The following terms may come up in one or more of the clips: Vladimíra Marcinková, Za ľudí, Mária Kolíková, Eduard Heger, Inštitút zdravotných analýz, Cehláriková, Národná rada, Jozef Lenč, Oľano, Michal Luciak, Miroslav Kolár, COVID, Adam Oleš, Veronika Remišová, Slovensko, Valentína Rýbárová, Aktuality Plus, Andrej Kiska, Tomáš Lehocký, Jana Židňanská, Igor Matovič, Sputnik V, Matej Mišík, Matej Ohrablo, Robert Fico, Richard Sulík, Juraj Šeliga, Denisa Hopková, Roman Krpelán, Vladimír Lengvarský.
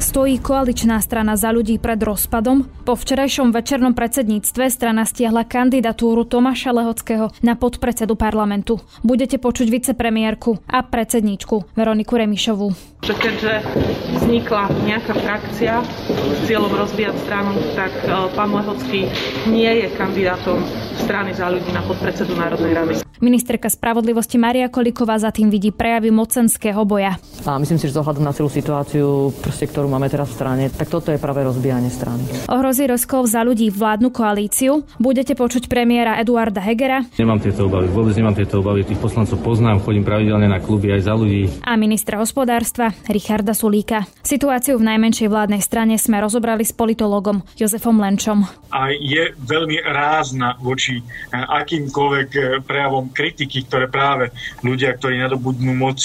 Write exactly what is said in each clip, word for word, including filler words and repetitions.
Stojí koaličná strana Za ľudí pred rozpadom? Po včerajšom večernom predsedníctve strana stiahla kandidatúru Tomáša Lehockého na podpredsedu parlamentu. Budete počuť vicepremiérku a predsedníčku Veroniku Remišovú. Že keďže vznikla nejaká frakcia s cieľom rozbíjať stranu, tak pán Lehocký nie je kandidátom strany Za ľudí na podpredsedu Národnej rady. Ministerka spravodlivosti Mária Kolíková za tým vidí prejavy mocenského boja. A myslím si, že zohľadom na celú situáciu, proste, ktorú máme teraz v strane, tak toto je práve rozbijanie strany. Ohrozí rozkol Za ľudí vládnu koalíciu. Budete počuť premiéra Eduarda Hegera. Nemám tieto obavy, vôbec nemám tieto obavy. Tých poslancov poznám, chodím pravidelne na kluby aj Za ľudí. A ministra hospodárstva Richarda Sulíka. Situáciu v najmenšej vládnej strane sme rozobrali s politologom Jozefom Lenčom. A je veľmi rázna voči akýmkoľvek prejavom kritiky, ktoré práve ľudia, ktorí nadobudnú moc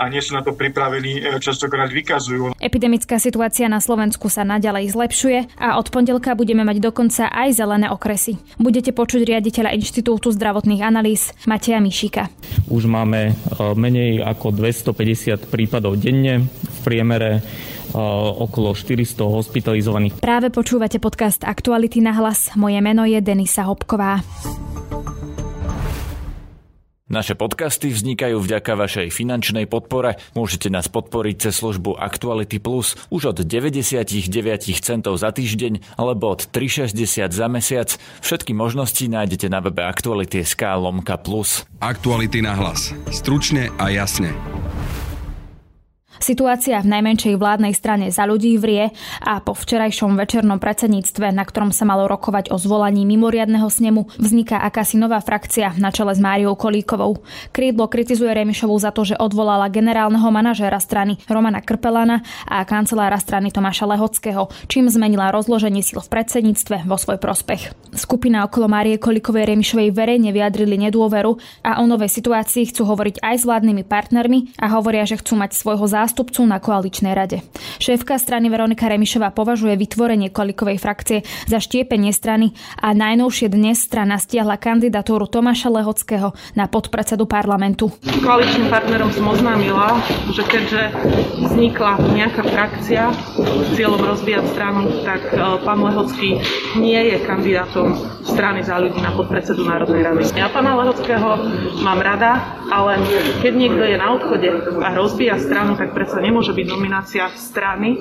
a nie sú na to pripravení, častokrát vykazujú. Epidemická situácia na Slovensku sa naďalej zlepšuje a od pondelka budeme mať dokonca aj zelené okresy. Budete počuť riaditeľa Inštitútu zdravotných analýz Mateja Mišíka. Už máme menej ako dvestopäťdesiat prípadov denne, v priemere okolo štyristo hospitalizovaných. Práve počúvate podcast Aktuality na hlas. Moje meno je Denisa Hopková. Naše podcasty vznikajú vďaka vašej finančnej podpore. Môžete nás podporiť cez službu Aktuality Plus už od deväťdesiatdeväť centov za týždeň alebo od tri šesťdesiat za mesiac. Všetky možnosti nájdete na webe aktuality bodka es ká lomka plus. Aktuality na hlas. Stručne a jasne. Situácia v najmenšej vládnej strane Za ľudí vrie a po včerajšom večernom predsedníctve, na ktorom sa malo rokovať o zvolaní mimoriadneho snemu, vzniká akási nová frakcia na čele s Máriou Kolíkovou. Krídlo kritizuje Remišovú za to, že odvolala generálneho manažéra strany Romana Krpelána a kancelára strany Tomáša Lehockého, čím zmenila rozloženie síl v predsedníctve vo svoj prospech. Skupina okolo Márie Kolíkovej Remišovej verejne vyjadrili nedôveru a o novej situácii chcú hovoriť aj s vládnymi partnermi a hovoria, že chcú mať svojho zástupcu na koaličnej rade. Šéfka strany Veronika Remišová považuje vytvorenie Kolíkovej frakcie za štiepenie strany a najnovšie dnes strana stiahla kandidatúru Tomáša Lehockého na podpredsedu parlamentu. Koaličným partnerom som oznámila, že keďže vznikla nejaká frakcia s cieľom rozbíjať stranu, tak pán Lehocký nie je kandidátom strany Za ľudí na podpredsedu Národnej rady. Ja pána Lehockého mám rada, ale keď niekto je na odchode a rozbíja stranu, tak predsa nemôže byť nominácia strany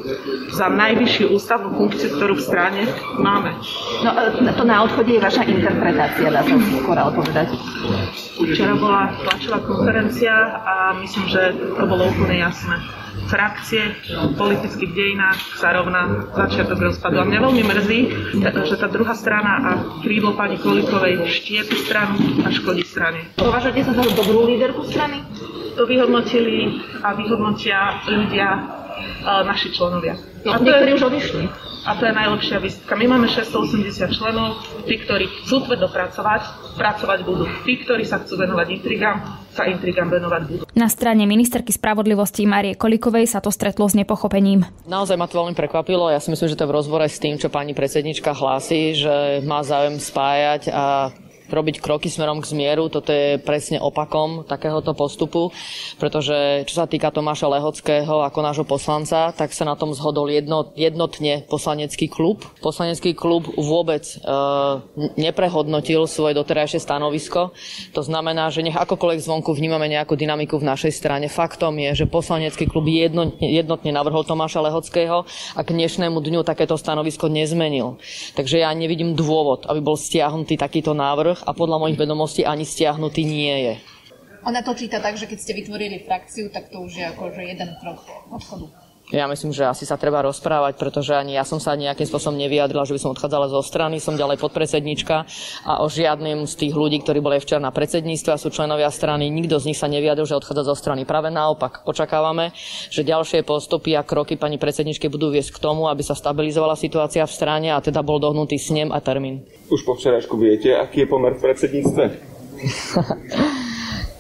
za najvyššiu ústavnú funkciu, ktorú v strane máme. No to na odchode je vaša interpretácia, dá sa skôr odpovedať. Včera bola tlačová konferencia a myslím, že to bolo úplne jasné. Frakcie v politických dejinách sa rovná začiatok rozpadu. A mňa veľmi mrzí, že tá druhá strana a krídlo pani Kolíkovej štiepi stranu a škodí strane. Považujete sa za dobrú líderku strany? To vyhodnotili a vyhodnotia ľudia, naši členovia. No, a niektorí už odišli. A to je najlepšia výsledka. My máme šesťstoosemdesiat členov, tí, ktorí chcú tvrdo pracovať, pracovať budú. Tí, ktorí sa chcú venovať intrigám, sa intrigám venovať budú. Na strane ministerky spravodlivosti Márie Kolíkovej sa to stretlo s nepochopením. Naozaj ma to veľmi prekvapilo. Ja si myslím, že to je v rozpore s tým, čo pani predsednička hlási, že má záujem spájať a robiť kroky smerom k zmieru. Toto je presne opakom takéhoto postupu, pretože čo sa týka Tomáša Lehockého ako nášho poslanca, tak sa na tom zhodol jedno, jednotne poslanecký klub. Poslanecký klub vôbec e, neprehodnotil svoje doterajšie stanovisko. To znamená, že nech akokoľvek zvonku vnímame nejakú dynamiku v našej strane. Faktom je, že poslanecký klub jednotne, jednotne navrhol Tomáša Lehockého a k dnešnému dňu takéto stanovisko nezmenil. Takže ja nevidím dôvod, aby bol stiahnutý takýto návrh a podľa mojich vedomostí ani stiahnutý nie je. Ona to číta tak, že keď ste vytvorili frakciu, tak to už je akože jeden krok odchodu. Ja myslím, že asi sa treba rozprávať, pretože ani ja som sa nejakým spôsobom nevyjadrila, že by som odchádzala zo strany, som ďalej podpredsednička a o žiadnym z tých ľudí, ktorí boli včera na predsedníctve a sú členovia strany, nikto z nich sa nevyjadril, že odchádza zo strany. Práve naopak, očakávame, že ďalšie postupy a kroky pani predsedničky budú viesť k tomu, aby sa stabilizovala situácia v strane a teda bol dohnutý snem a termín. Už po včerajšku viete, aký je pomer v predsedníctve?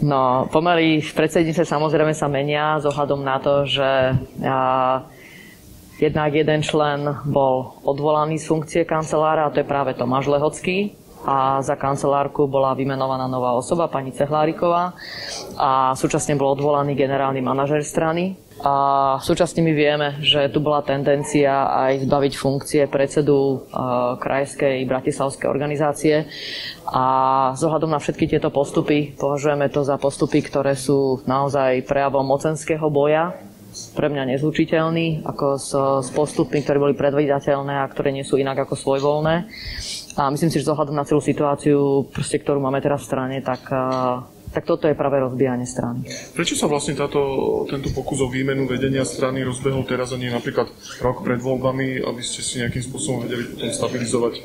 No, pomaly v predsednice samozrejme sa menia s ohľadom na to, že a, jednak jeden člen bol odvolaný z funkcie kancelára, a to je práve Tomáš Lehocký, a za kancelárku bola vymenovaná nová osoba, pani Cehláriková. a súčasne bol odvolaný generálny manažér strany. A súčasne my vieme, že tu bola tendencia aj zbaviť funkcie predsedu krajskej bratislavskej organizácie a z ohľadom na všetky tieto postupy považujeme to za postupy, ktoré sú naozaj prejavom mocenského boja, pre mňa nezlučiteľný ako s, s postupmi, ktoré boli predvídateľné a ktoré nie sú inak ako svojvoľné. A myslím si, že z ohľadom na celú situáciu, proste, ktorú máme teraz v strane, tak... tak toto je práve rozbijanie strany. Prečo sa vlastne táto, tento pokus o výmenu vedenia strany rozbehol teraz a nie napríklad rok pred voľbami, aby ste si nejakým spôsobom vedeli potom stabilizovať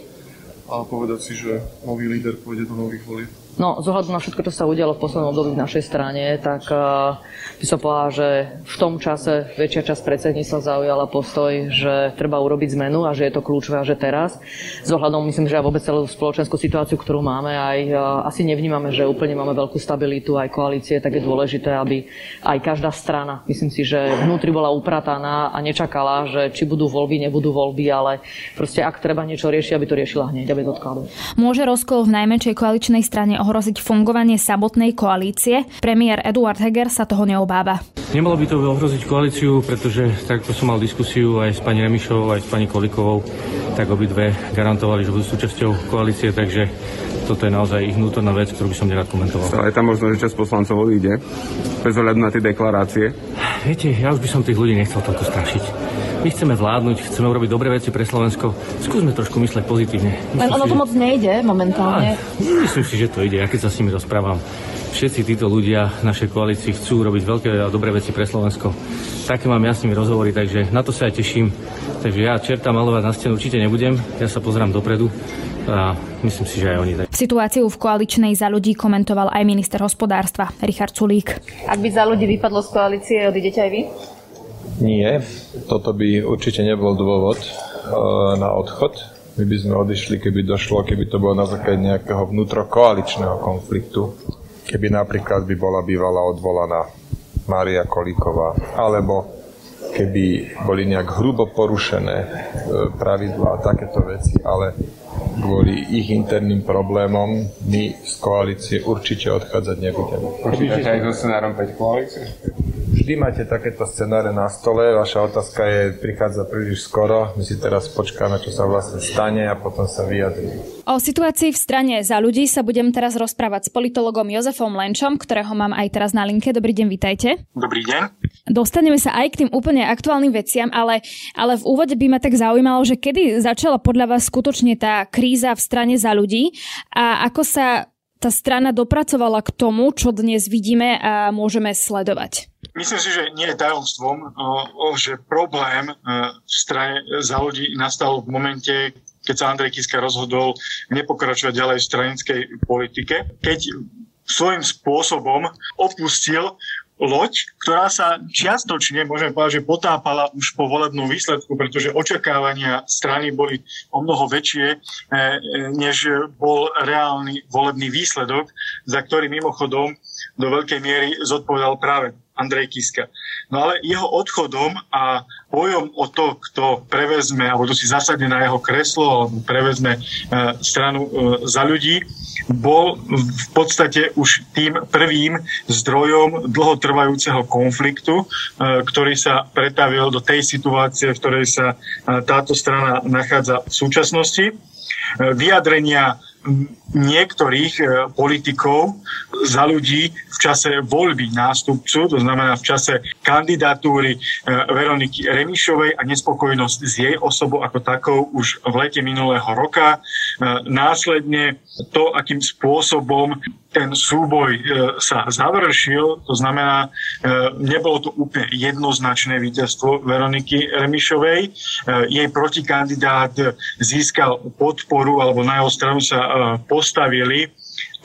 a povedať si, že nový líder pôjde do nových volieb? No, z ohľadu na všetko, čo sa udialo v poslednom období v našej strane, tak uh, by som povedala, že v tom čase väčšia časť predsedníctva zaujala postoj, že treba urobiť zmenu a že je to kľúčové a že teraz. Z ohľadom, myslím, že aj vôbec celú spoločenskú situáciu, ktorú máme, aj uh, asi nevnímame, že úplne máme veľkú stabilitu aj koalície, tak je dôležité, aby aj každá strana, myslím si, že vnútri bola uprataná a nečakala, že či budú voľby, nebudú voľby, ale proste ak treba niečo riešiť, aby to riešila hneď, aby to odkladala. Môže rozkol v najmenšej koaličnej strane ohroziť fungovanie samotnej koalície? Premiér Eduard Heger sa toho neobáva. Nemalo by to ohroziť koalíciu, pretože takto som mal diskusiu aj s pani Remišovou, aj s pani Kolíkovou, tak obidve garantovali, že budú súčasťou koalície, takže toto je naozaj ich vnútorná vec, ktorú by som nerad komentoval. Ale je tam možno, že časť poslancov odíde, bez ohľadu na tie deklarácie? Viete, ja už by som tých ľudí nechcel toľko strašiť. My chceme vládnuť, chceme urobiť dobré veci pre Slovensko. Skúsme trošku mysleť pozitívne. Myslím Len ono si, to moc nejde momentálne. Á, myslím si, že to ide, ja keď sa s nimi rozprávam. Všetci títo ľudia v našej koalícii chcú robiť veľké a dobré veci pre Slovensko. Také mám ja s nimi rozhovory, takže na to sa aj teším. Takže ja čerta malovať na stenu určite nebudem, ja sa pozerám dopredu a myslím si, že aj oni tak. Situáciu v koaličnej Za ľudí komentoval aj minister hospodárstva Richard Sulík. Ak by Za ľudí vypadlo z koalície, odídete aj vy? Nie, toto by určite nebol dôvod e, na odchod. My by sme odišli, keby došlo, keby to bolo na základe nejakého vnútrokoaličného konfliktu. Keby napríklad by bola bývala odvolaná Mária Kolíková, alebo keby boli nejak hrubo porušené e, pravidlá a takéto veci, ale kvôli ich interným problémom my z koalície určite odchádzať nebudeme. Určite aj so scenárom päť koalície? Vždy máte takéto scenáre na stole, vaša otázka je, prichádza príliš skoro, my si teraz počkáme, čo sa vlastne stane a potom sa vyjadríme. O situácii v strane Za ľudí sa budem teraz rozprávať s politologom Jozefom Lenčom, ktorého mám aj teraz na linke. Dobrý deň, vitajte. Dobrý deň. Dostaneme sa aj k tým úplne aktuálnym veciam, ale, ale v úvode by ma tak zaujímalo, že kedy začala podľa vás skutočne tá kríza v strane Za ľudí a ako sa tá strana dopracovala k tomu, čo dnes vidíme a môžeme sledovať? Myslím si, že nie je tajomstvom, že problém v strane Za ľudí nastal v momente, keď sa Andrej Kiska rozhodol nepokračovať ďalej v stranickej politike, keď svojím spôsobom opustil loď, ktorá sa čiastočne, môžeme povedať, že potápala už po volebnom výsledku, pretože očakávania strany boli o mnoho väčšie, než bol reálny volebný výsledok, za ktorý mimochodom do veľkej miery zodpovedal práve Andrej Kiska. No ale jeho odchodom a bojom o to, kto prevezme, alebo kto si zasadne na jeho kreslo, alebo prevezme e, stranu e, Za ľudí, bol v podstate už tým prvým zdrojom dlhotrvajúceho konfliktu, e, ktorý sa pretavil do tej situácie, v ktorej sa e, táto strana nachádza v súčasnosti. E, vyjadrenia niektorých politikov Za ľudí v čase voľby nástupcu, to znamená v čase kandidatúry Veroniky Remišovej a nespokojnosť s jej osobou ako takou už v lete minulého roka. Následne to, akým spôsobom ten súboj sa završil, to znamená, nebolo to úplne jednoznačné víťazstvo Veroniky Remišovej. Jej protikandidát získal podporu, alebo na jeho stranu sa postavili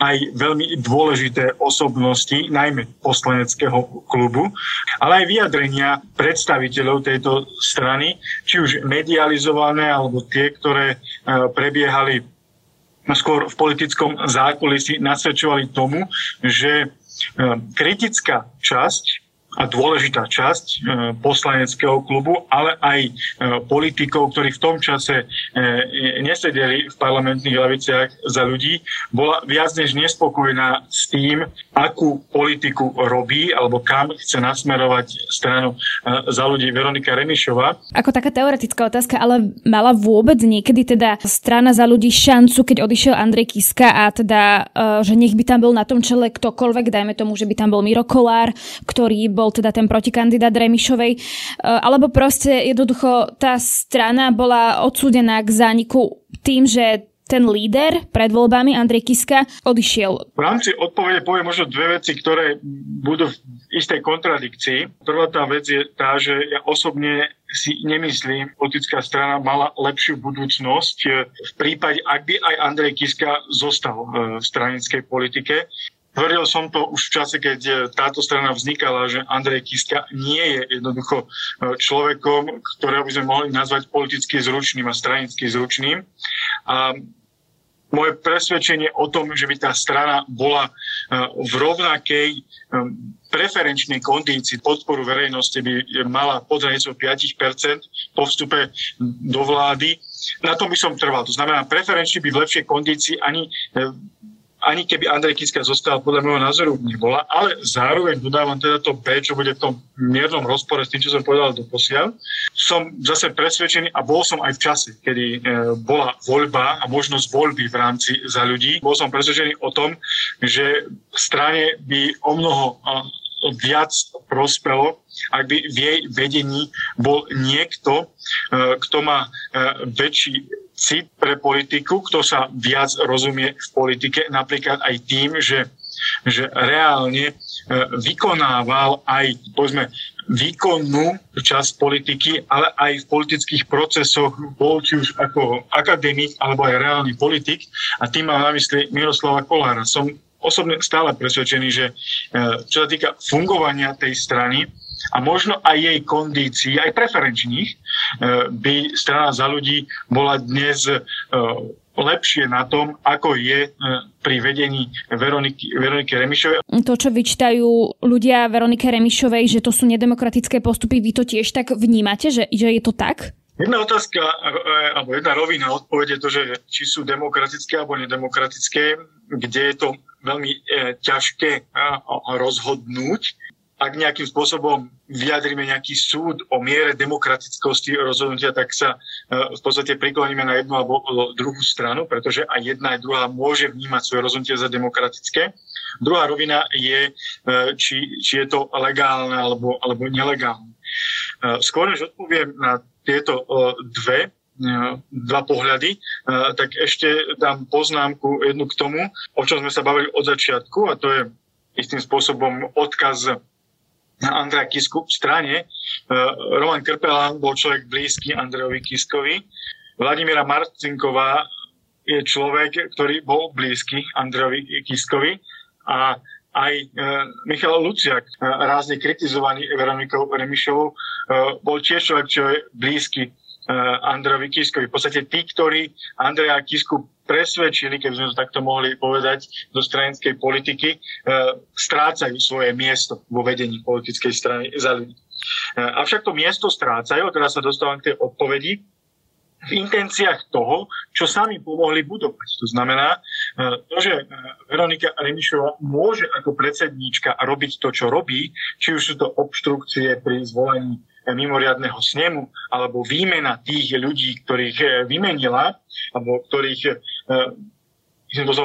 aj veľmi dôležité osobnosti, najmä poslaneckého klubu, ale aj vyjadrenia predstaviteľov tejto strany, či už medializované, alebo tie, ktoré prebiehali skôr v politickom zákulisí, nasvedčovali tomu, že kritická časť a dôležitá časť poslaneckého klubu, ale aj politikov, ktorí v tom čase nesedeli v parlamentných laviciach Za ľudí, bola viac než nespokojná s tým, akú politiku robí alebo kam chce nasmerovať stranu Za ľudí Veronika Remišová. Ako taká teoretická otázka, ale mala vôbec niekedy teda strana Za ľudí šancu, keď odišiel Andrej Kiska a teda, že nech by tam bol na tom čele ktokoľvek, dajme tomu, že by tam bol Miro Kolár, ktorý bol teda ten protikandidát Remišovej, alebo proste jednoducho tá strana bola odsúdená k zániku tým, že ten líder pred voľbami, Andrej Kiska, odišiel. V rámci odpovede poviem možno dve veci, ktoré budú v istej kontradikcii. Prvá tá vec je tá, že ja osobne si nemyslím, politická strana mala lepšiu budúcnosť v prípade, ak by aj Andrej Kiska zostal v stranickej politike. Tvrdil som to už v čase, keď táto strana vznikala, že Andrej Kiska nie je jednoducho človekom, ktorého by sme mohli nazvať politicky zručným a stranicky zručným. A moje presvedčenie o tom, že by tá strana bola v rovnakej preferenčnej kondícii podporu verejnosti by mala pod hranicou päť percent po vstupe do vlády, na tom by som trval. To znamená, preferenčne by v lepšej kondícii ani... ani keby Andrej Kiska zostal, podľa môjho názoru nebola, ale zároveň dodávam teda to B, čo bude v tom miernom rozpore s tým, čo som povedal doposiaľ. Som zase presvedčený a bol som aj v čase, kedy e, bola voľba a možnosť voľby v rámci Za ľudí. Bol som presvedčený o tom, že v strane by o mnoho a, viac prospelo, ak by v jej vedení bol niekto, e, kto má e, väčší cit pre politiku, kto sa viac rozumie v politike, napríklad aj tým, že, že reálne vykonával aj, povedzme, výkonnú časť politiky, ale aj v politických procesoch bol či už ako akademik alebo aj reálny politik. A tým mám na mysli Miroslava Kolára. Som osobne stále presvedčený, že čo sa týka fungovania tej strany, a možno aj jej kondícií, aj preferenčných, by strana Za ľudí bola dnes lepšie na tom, ako je pri vedení Veroniky, Veroniky Remišovej. To, čo vyčítajú ľudia Veronike Remišovej, že to sú nedemokratické postupy, vy to tiež tak vnímate, že, že je to tak? Jedna otázka, alebo jedna rovina odpovede je to, že či sú demokratické alebo nedemokratické, kde je to veľmi ťažké rozhodnúť. Ak nejakým spôsobom vyjadríme nejaký súd o miere demokratickosti rozhodnutia, tak sa v podstate prikloníme na jednu alebo druhú stranu, pretože aj jedna, aj druhá môže vnímať svoje rozhodnutie za demokratické. Druhá rovina je, či, či je to legálne alebo, alebo nelegálne. Skôr než odpoviem na tieto dve, dva pohľady, tak ešte dám poznámku jednu k tomu, o čom sme sa bavili od začiatku, a to je istým spôsobom odkaz na Andreja Kisku v strane. Roman Krpelán bol človek blízky Andrejovi Kiskovi. Vladimíra Marcinková je človek, ktorý bol blízky Andrejovi Kiskovi. A aj Michal Luciak, rázne kritizovaný Veronikou Remišovou, bol tiež človek, čo je blízky Andrejovi Kiskovi. V podstate tí, ktorí Andreja Kisku presvedčili, keby sme to takto mohli povedať, do stranickej politiky, e, strácajú svoje miesto vo vedení politickej strany Za ľudí. E, avšak to miesto strácajú, teraz sa dostávam k tej odpovedi, v intenciách toho, čo sami pomohli budovať. To znamená, to, že Veronika Remišová môže ako predsedníčka robiť to, čo robí, či už sú to obštrukcie pri zvolení mimoriadneho snemu, alebo výmena tých ľudí, ktorých vymenila, alebo ktorých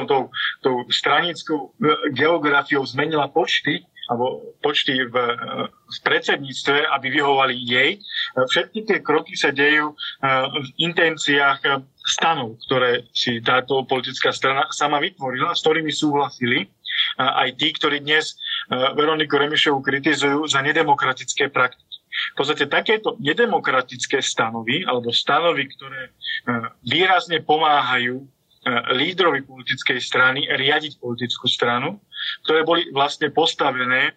tou, tou stranickou geografiou zmenila počty, alebo počty v, v predsedníctve, aby vyhovali jej. Všetky tie kroky sa dejú v intenciách stanov, ktoré si táto politická strana sama vytvorila, s ktorými súhlasili aj tí, ktorí dnes Veroniku Remišovu kritizujú za nedemokratické praktiky. V podstate takéto nedemokratické stanovy, alebo stanovy, ktoré výrazne pomáhajú lídrovi politickej strany riadiť politickú stranu, ktoré boli vlastne postavené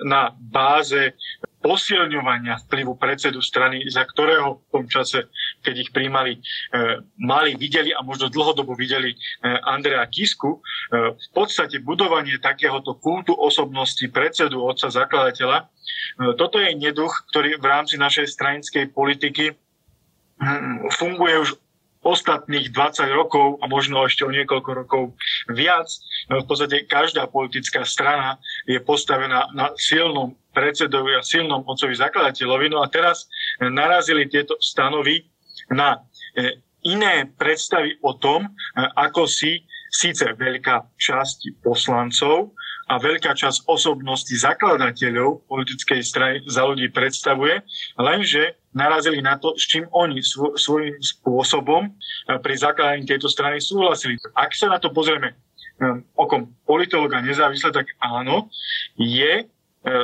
na báze posilňovania vplyvu predsedu strany, za ktorého v tom čase, keď ich prijímali, mali, videli a možno dlhodobo videli Andreja Kisku. V podstate budovanie takéhoto kultu osobnosti predsedu, otca, zakladateľa Toto je neduch, ktorý v rámci našej stranickej politiky funguje už ostatných dvadsať rokov a možno ešte o niekoľko rokov viac. V podstate každá politická strana je postavená na silnom predsedovi a silnom otcovi zakladateľovi. No a teraz narazili tieto stanovy na iné predstavy o tom, ako si síce veľká časť poslancov a veľká časť osobností zakladateľov politickej strany Za ľudí predstavuje, lenže narazili na to, s čím oni svojím spôsobom pri zakladaní tejto strany súhlasili. Ak sa na to pozrieme okom politológa nezávisle, tak áno, je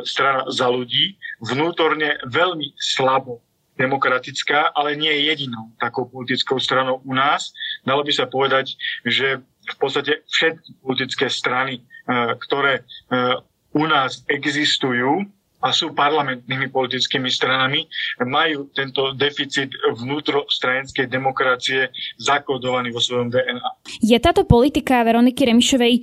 strana Za ľudí vnútorne veľmi slabo demokratická, ale nie je jedinou takou politickou stranou u nás. Dalo by sa povedať, že v podstate všetky politické strany, ktoré u nás existujú a sú parlamentnými politickými stranami, majú tento deficit vnútrostranickej demokracie zakodovaný vo svojom dé en á. Je táto politika Veroniky Remišovej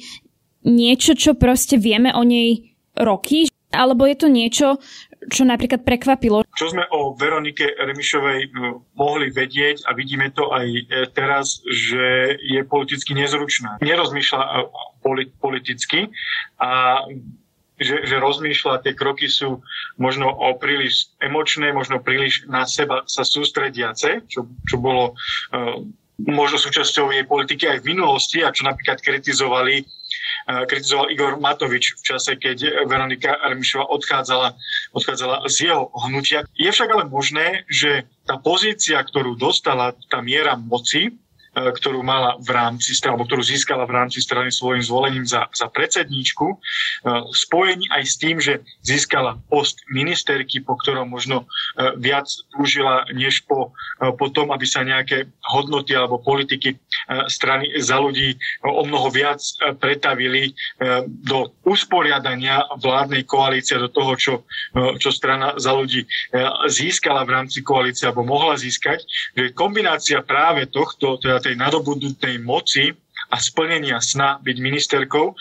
niečo, čo proste vieme o nej roky? Alebo je to niečo, čo napríklad prekvapilo? Čo sme o Veronike Remišovej mohli vedieť a vidíme to aj teraz, že je politicky nezručná. Nerozmýšľa politicky a že, že rozmýšľa, tie kroky sú možno príliš emočné, možno príliš na seba sa sústrediace, čo, čo bolo uh, možno súčasťou jej politiky aj v minulosti a čo napríklad kritizovali kritizoval Igor Matovič v čase, keď Veronika Remišová odchádzala, odchádzala z jeho hnutia. Je však ale možné, že tá pozícia, ktorú dostala, tá miera moci, ktorú mala v rámci strany, alebo ktorú získala v rámci strany svojím zvolením za, za predsedníčku, spojení aj s tým, že získala post ministerky, po ktorom možno viac túžila, než po, po tom, aby sa nejaké hodnoty alebo politiky strany Za ľudí o mnoho viac pretavili do usporiadania vládnej koalície, do toho, čo, čo strana Za ľudí získala v rámci koalície alebo mohla získať. Že kombinácia práve tohto, teda tej nadobudnutej moci a splnenia sna byť ministerkou,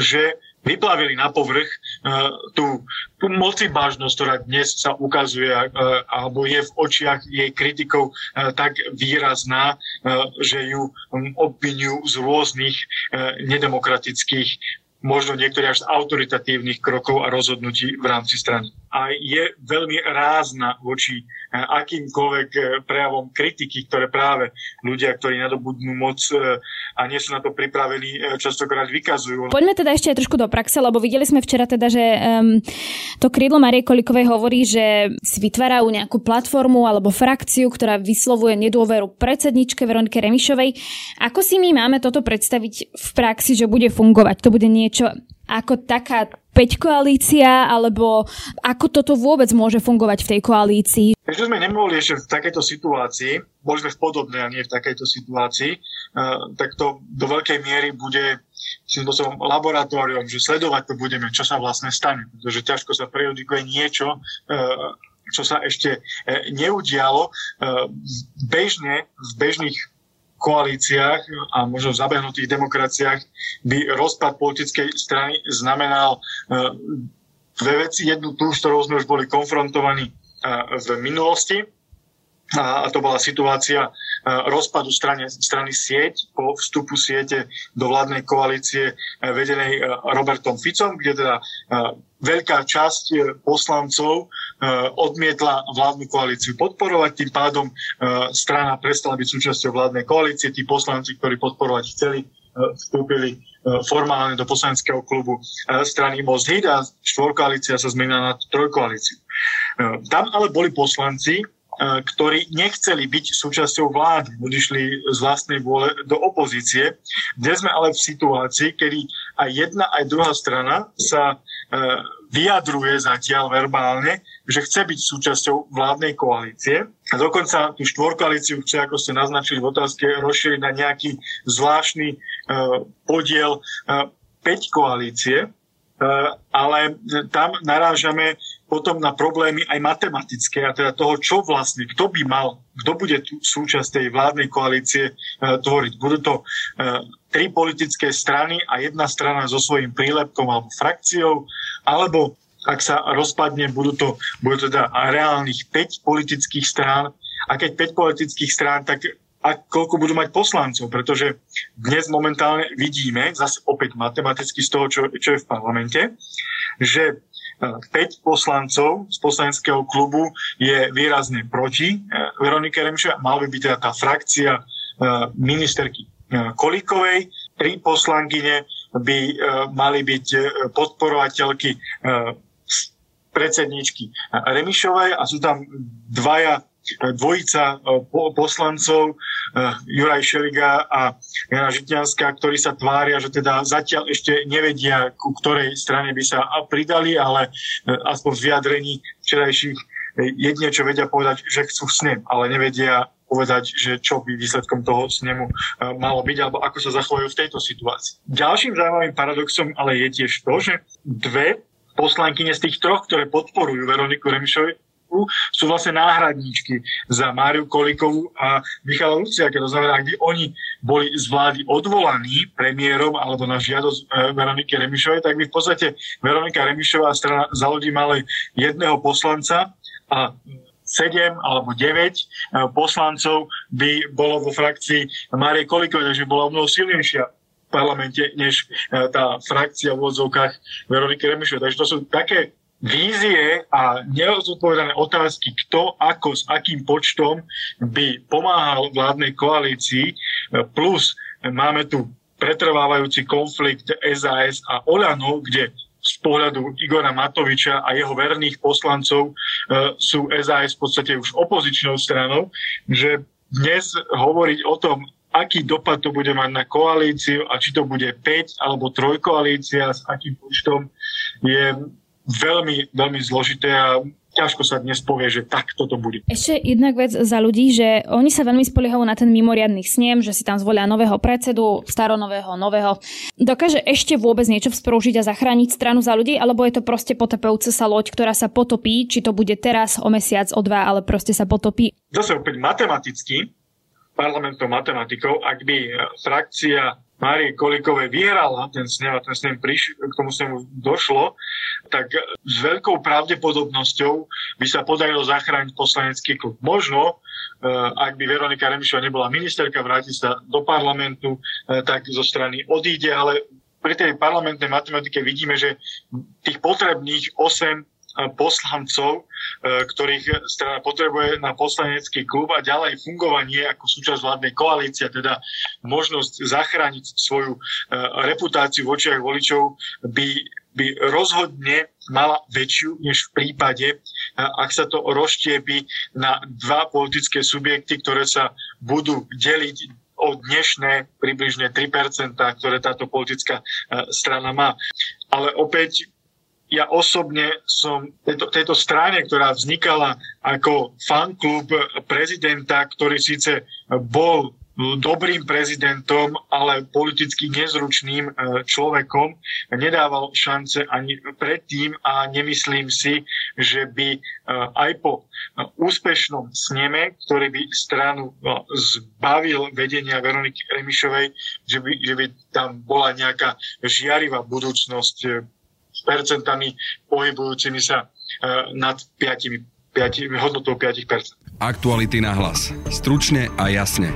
že vyplavili na povrch tú, tú mocibážnosť, ktorá dnes sa ukazuje alebo je v očiach jej kritikov tak výrazná, že ju obviňujú z rôznych nedemokratických, možno niektoré až z autoritatívnych krokov a rozhodnutí v rámci strany. A je veľmi rázna voči akýmkoľvek prejavom kritiky, ktoré práve ľudia, ktorí nadobudnú moc a nie sú na to pripravení, častokrát vykazujú. Poďme teda ešte aj trošku do praxe, lebo videli sme včera teda, že um, to krídlo Márie Kolíkovej hovorí, že si vytvárajú nejakú platformu alebo frakciu, ktorá vyslovuje nedôveru predsedničke Veronike Remišovej. Ako si my máme toto predstaviť v praxi, že bude fungovať? To bude nie čo ako taká päťkoalícia, alebo ako toto vôbec môže fungovať v tej koalícii? Ešte sme nemohli ešte v takejto situácii, boli sme v podobnej a nie v takejto situácii, uh, tak to do veľkej miery bude spôsobom laboratóriom, že sledovať to budeme, čo sa vlastne stane, pretože ťažko sa prejudikuje niečo, uh, čo sa ešte uh, neudialo. Uh, bežne, v bežných koalíciách a možno v zabehnutých demokraciách by rozpad politickej strany znamenal dve veci. Jednu tú, s ktorou sme už boli konfrontovaní v minulosti, a to bola situácia rozpadu strany, strany sieť po vstupu siete do vládnej koalície vedenej Robertom Ficom, kde teda veľká časť poslancov odmietla vládnu koalíciu podporovať, tým pádom strana prestala byť súčasťou vládnej koalície, tí poslanci, ktorí podporovať chceli, vstúpili formálne do poslaneckého klubu strany Most Hit a štvorkoalícia sa zmenila na trojkoalíciu. Tam ale boli poslanci, ktorí nechceli byť súčasťou vlády, odišli z vlastnej vôle do opozície. Dnes sme ale v situácii, kedy aj jedna, aj druhá strana sa vyjadruje zatiaľ verbálne, že chce byť súčasťou vládnej koalície. A dokonca tú štvorkoalíciu chce, ako ste naznačili v otázke, rozšíriť na nejaký zvláštny podiel päťkoalície, ale tam narážame potom na problémy aj matematické, a teda toho, čo vlastne, kto by mal, kto bude tú súčasť tej vládnej koalície e, tvoriť. Budú to e, tri politické strany a jedna strana so svojím prílepkom alebo frakciou, alebo ak sa rozpadne, budú to, budú teda reálnych päť politických strán. A keď päť politických strán, tak a koľko budú mať poslancov, pretože dnes momentálne vidíme, zase opäť matematicky z toho, čo, čo je v parlamente, že päť poslancov z poslaneckého klubu je výrazne proti Veronike Remišovej. Mal by byť teda tá frakcia ministerky Kolíkovej, tri poslankyne by mali byť podporovateľky predsedničky Remišovej a sú tam dvaja, dvojica poslancov Juraj Šeliga a Jana Židňanská, ktorí sa tvária, že teda zatiaľ ešte nevedia, ku ktorej strane by sa pridali, ale aspoň z vyjadrení včerajších jedine, čo vedia povedať, že chcú snem, ale nevedia povedať, že čo by výsledkom toho snemu malo byť, alebo ako sa zachovajú v tejto situácii. Ďalším zaujímavým paradoxom ale je tiež to, že dve poslankyne z tých troch, ktoré podporujú Veroniku Remišovu, sú vlastne náhradníčky za Máriu Kolíkovú a Michala Luciaka. To znamená, ak by oni boli z vlády odvolaní premiérom alebo na žiadosť Veroniky Remišovej, tak by v podstate Veronika Remišová strana Za ľudí mala jedného poslanca a sedem alebo deväť poslancov by bolo vo frakcii Márie Kolíkovej, takže bola mnoho silnejšia v parlamente než tá frakcia v odzovkách Veroniky Remišovej. Takže to sú také vízie a nezodpovedané otázky, kto, ako, s akým počtom by pomáhal vládnej koalícii. Plus máme tu pretrvávajúci konflikt es a es a Oľano, kde z pohľadu Igora Matoviča a jeho verných poslancov sú es a es v podstate už opozičnou stranou, že dnes hovoriť o tom, aký dopad to bude mať na koalíciu a či to bude päť alebo trojkoalícia, s akým počtom, je veľmi, veľmi zložité a ťažko sa dnes povie, že tak toto bude. Ešte jedna vec Za ľudí, že oni sa veľmi spoliehajú na ten mimoriadny snem, že si tam zvolia nového predsedu, staronového, nového. Dokáže ešte vôbec niečo vzprúžiť a zachrániť stranu Za ľudí, alebo je to proste potopujúca sa loď, ktorá sa potopí, či to bude teraz, o mesiac, o dva, ale proste sa potopí? Zase opäť matematicky, parlamentom matematikov, ak by frakcia Márie Kolíkovej vyhrala ten snem a ten snem priš- k tomu snemu došlo, tak s veľkou pravdepodobnosťou by sa podarilo zachrániť poslanecký klub. Možno, ak by Veronika Remišová nebola ministerka, vráti sa do parlamentu, tak zo strany odíde, ale pri tej parlamentnej matematike vidíme, že tých potrebných osem poslancov, ktorých strana potrebuje na poslanecký klub a ďalej fungovanie ako súčasť vládnej koalície, teda možnosť zachrániť svoju reputáciu v očiach voličov by, by rozhodne mala väčšiu než v prípade, ak sa to rozštiepi na dva politické subjekty, ktoré sa budú deliť o dnešné približne tri percentá, ktoré táto politická strana má. Ale opäť ja osobne som tejto, tejto strane, ktorá vznikala ako fanklub prezidenta, ktorý síce bol dobrým prezidentom, ale politicky nezručným človekom, nedával šance ani predtým a nemyslím si, že by aj po úspešnom sneme, ktorý by stranu zbavil vedenia Veroniky Remišovej, že by, že by tam bola nejaká žiarivá budúcnosť s percentami pohybujúcimi sa e, nad päť, päť, hodnotou päť percent. Aktuality na hlas. Stručne a jasne.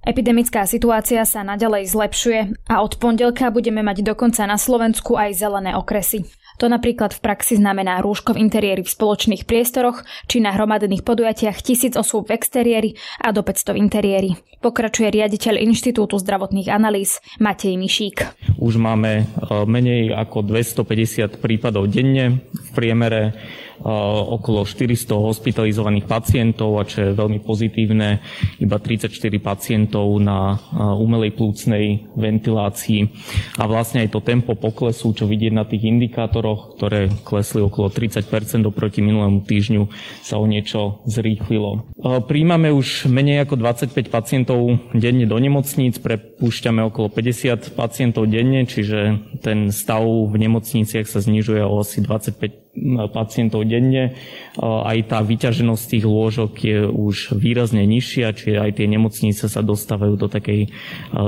Epidemická situácia sa naďalej zlepšuje a od pondelka budeme mať dokonca na Slovensku aj zelené okresy. To napríklad v praxi znamená rúško v interiéri v spoločných priestoroch či na hromadných podujatiach tisíc osôb v exteriéri a do päťsto v interiéri. Pokračuje riaditeľ Inštitútu zdravotných analýz Matej Mišík. Už máme menej ako dvestopäťdesiat prípadov denne, v priemere okolo štyristo hospitalizovaných pacientov a čo je veľmi pozitívne, iba tridsaťštyri pacientov na umelej plúcnej ventilácii. A vlastne aj to tempo poklesu, čo vidieť na tých indikátoroch, ktoré klesli okolo tridsať percent oproti minulému týždňu, sa o niečo zrýchlilo. Príjmame už menej ako dvadsaťpäť pacientov denne do nemocníc, prepúšťame okolo päťdesiat pacientov denne, čiže ten stav v nemocniciach sa znižuje o asi 25 pacientov denne. Aj tá vyťaženosť tých lôžok je už výrazne nižšia, čiže aj tie nemocnice sa dostávajú do takej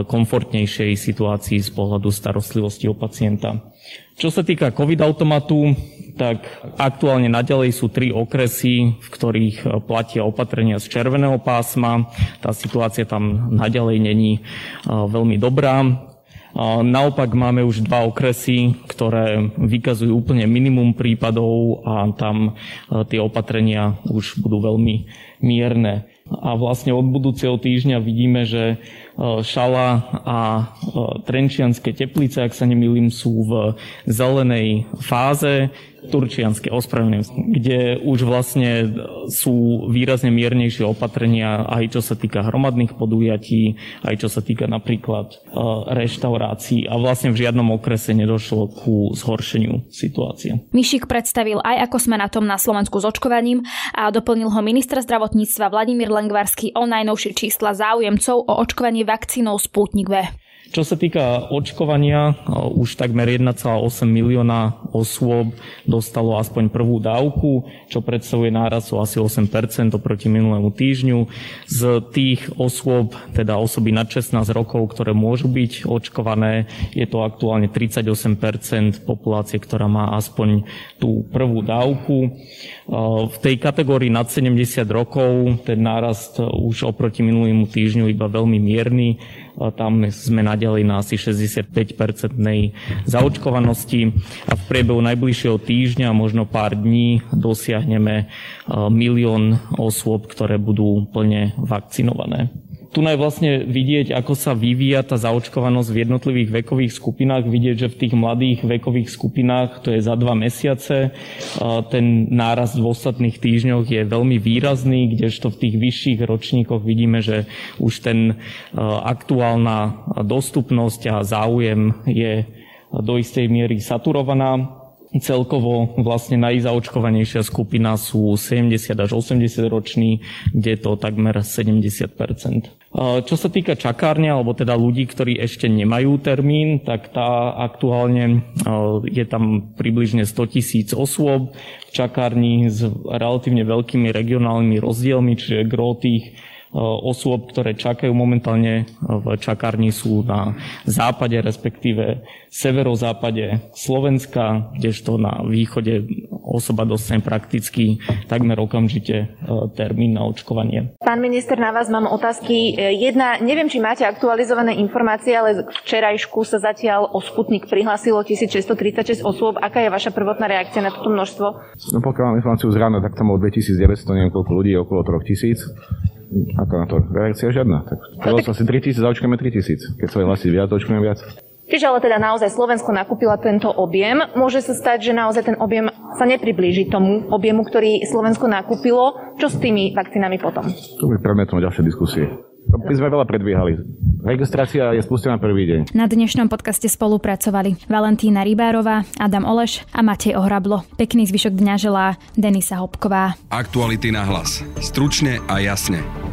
komfortnejšej situácii z pohľadu starostlivosti o pacienta. Čo sa týka COVID-automatu, tak aktuálne naďalej sú tri okresy, v ktorých platia opatrenia z červeného pásma. Tá situácia tam naďalej není veľmi dobrá. Naopak máme už dva okresy, ktoré vykazujú úplne minimum prípadov a tam tie opatrenia už budú veľmi mierne. A vlastne od budúceho týždňa vidíme, že Šala a Trenčianske Teplice, ak sa nemýlim, sú v zelenej fáze, Turčianske, ospravedlňujem, kde už vlastne sú výrazne miernejšie opatrenia aj čo sa týka hromadných podujatí, aj čo sa týka napríklad reštaurácií a vlastne v žiadnom okrese nedošlo ku zhoršeniu situácie. Mišík predstavil aj ako sme na tom na Slovensku s očkovaním a doplnil ho minister zdravotníctva Vladimír Lengvarský o najnovšie čísla záujemcov o očkovanie vakcínou Sputnik V. Čo sa týka očkovania, už takmer jeden celá osem milióna osôb dostalo aspoň prvú dávku, čo predstavuje nárast o asi osem percent oproti minulému týždňu. Z tých osôb, teda osoby nad šestnásť rokov, ktoré môžu byť očkované, je to aktuálne tridsaťosem percent populácie, ktorá má aspoň tú prvú dávku. V tej kategórii nad sedemdesiat rokov ten nárast už oproti minulému týždňu iba veľmi mierny. Tam sme naďalej na asi šesťdesiatpäť percentnej zaočkovanosti a v priebehu najbližšieho týždňa, možno pár dní, dosiahneme milión osôb, ktoré budú plne vakcinované. Tu je vlastne vidieť, ako sa vyvíja tá zaočkovanosť v jednotlivých vekových skupinách. Vidieť, že v tých mladých vekových skupinách, to je za dva mesiace, ten nárast v ostatných týždňoch je veľmi výrazný, kdežto v tých vyšších ročníkoch vidíme, že už ten aktuálna dostupnosť a záujem je do istej miery saturovaná. Celkovo vlastne najzaočkovanejšia skupina sú sedemdesiat až osemdesiat roční, kde je to takmer sedemdesiat percent. Čo sa týka čakárne, alebo teda ľudí, ktorí ešte nemajú termín, tak tá aktuálne je tam približne sto tisíc osôb v čakárni s relatívne veľkými regionálnymi rozdielmi, čiže gro tých osôb, ktoré čakajú momentálne v čakárni sú na západe, respektíve severozápade Slovenska, kdežto na východe osoba dostane prakticky takmer okamžite termín na očkovanie. Pán minister, na vás mám otázky. Jedna, neviem, či máte aktualizované informácie, ale včerajšku sa zatiaľ o Sputnik prihlásilo tisícšesťstotridsaťšesť osôb. Aká je vaša prvotná reakcia na toto množstvo? No pokiaľ mám informáciu z rána, tak tam o dvetisícdeväťsto, neviem koľko ľudí, okolo troch tisíc. Ako na to? Reakcia žiadna. Tak prvol som si tri tisíc, zaočkujeme tri tisíc. Keď sa je vlastne viac, zaočkujeme viac. Čiže ale teda naozaj Slovensko nakúpila tento objem. Môže sa stať, že naozaj ten objem sa nepriblíži tomu objemu, ktorý Slovensko nakúpilo. Čo s tými vakcínami potom? To by predmetom ďalšie diskusie. My sme veľa predbiehali. Registrácia je spustená prvý deň. Na dnešnom podcaste spolupracovali Valentína Rýbárová, Adam Oleš a Matej Ohrablo. Pekný zvyšok dňa želá Denisa Hopková. Aktuality na hlas. Stručne a jasne.